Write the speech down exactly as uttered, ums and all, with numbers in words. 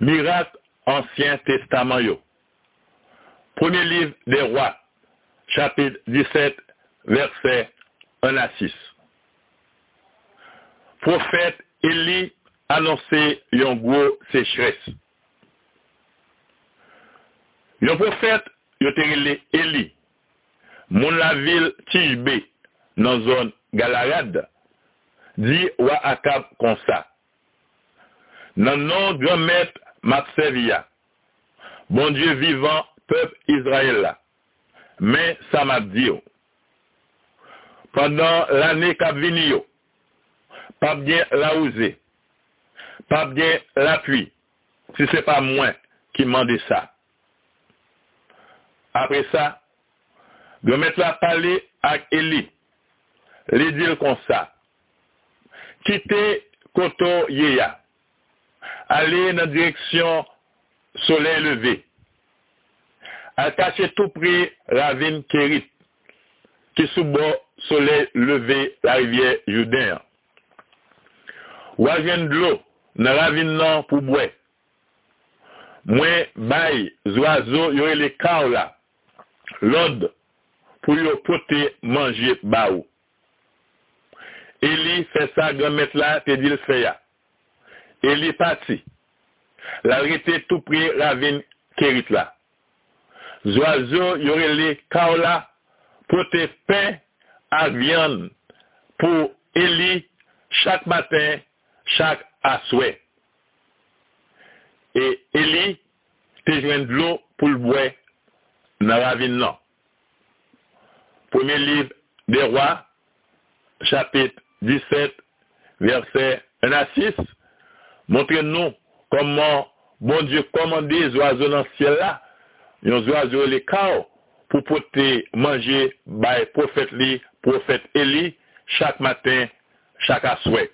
Miracle Ancien Testament yo. Premier livre des Rois, chapitre dix-sept, verset un à six. Prophète Élie annonçait une grosse sécheresse. Le prophète Élie, mon la ville Tishbé, dans la zone Galaad, dit à Acab comme ça. Dans le nom du grand maître Matseviat, bon Dieu vivant, peuple Israël là. Mais ça m'a dit. Pendant l'année Cavillio, pas bien la osée, pas bien l'appui, si ce n'est pas moi qui m'en dit ça. Après ça, de mettre la palais avec Élie, les dire comme ça. Quitter Koto Yeya, aller dans la direction soleil levé, attacher tout prix ravine Kérith, qui sous bord soleil levé la rivière Jourdain. Ou à de l'eau dans la ravine non pour boire. Moi, baille, Joazou Yoréli Kaula, l'ordre pour yo poter manger baou. Élie fait ça grand mettre là te dit le fait. Élie parti. L'arrêté tout près ravine Kérith là. Joazou Yoréli Kaula poter pain à viande pour Élie chaque matin, chaque assouet. Et Élie te joint de l'eau pour le boire. Dans la ravine non. Premier livre des Rois, chapitre dix-sept, verset un à six, montre-nous comment bon Dieu commandait les oiseaux dans le ciel là, les oiseaux les chaos, pour porter manger par prophète Élie, prophète Élie, chaque matin, chaque soir.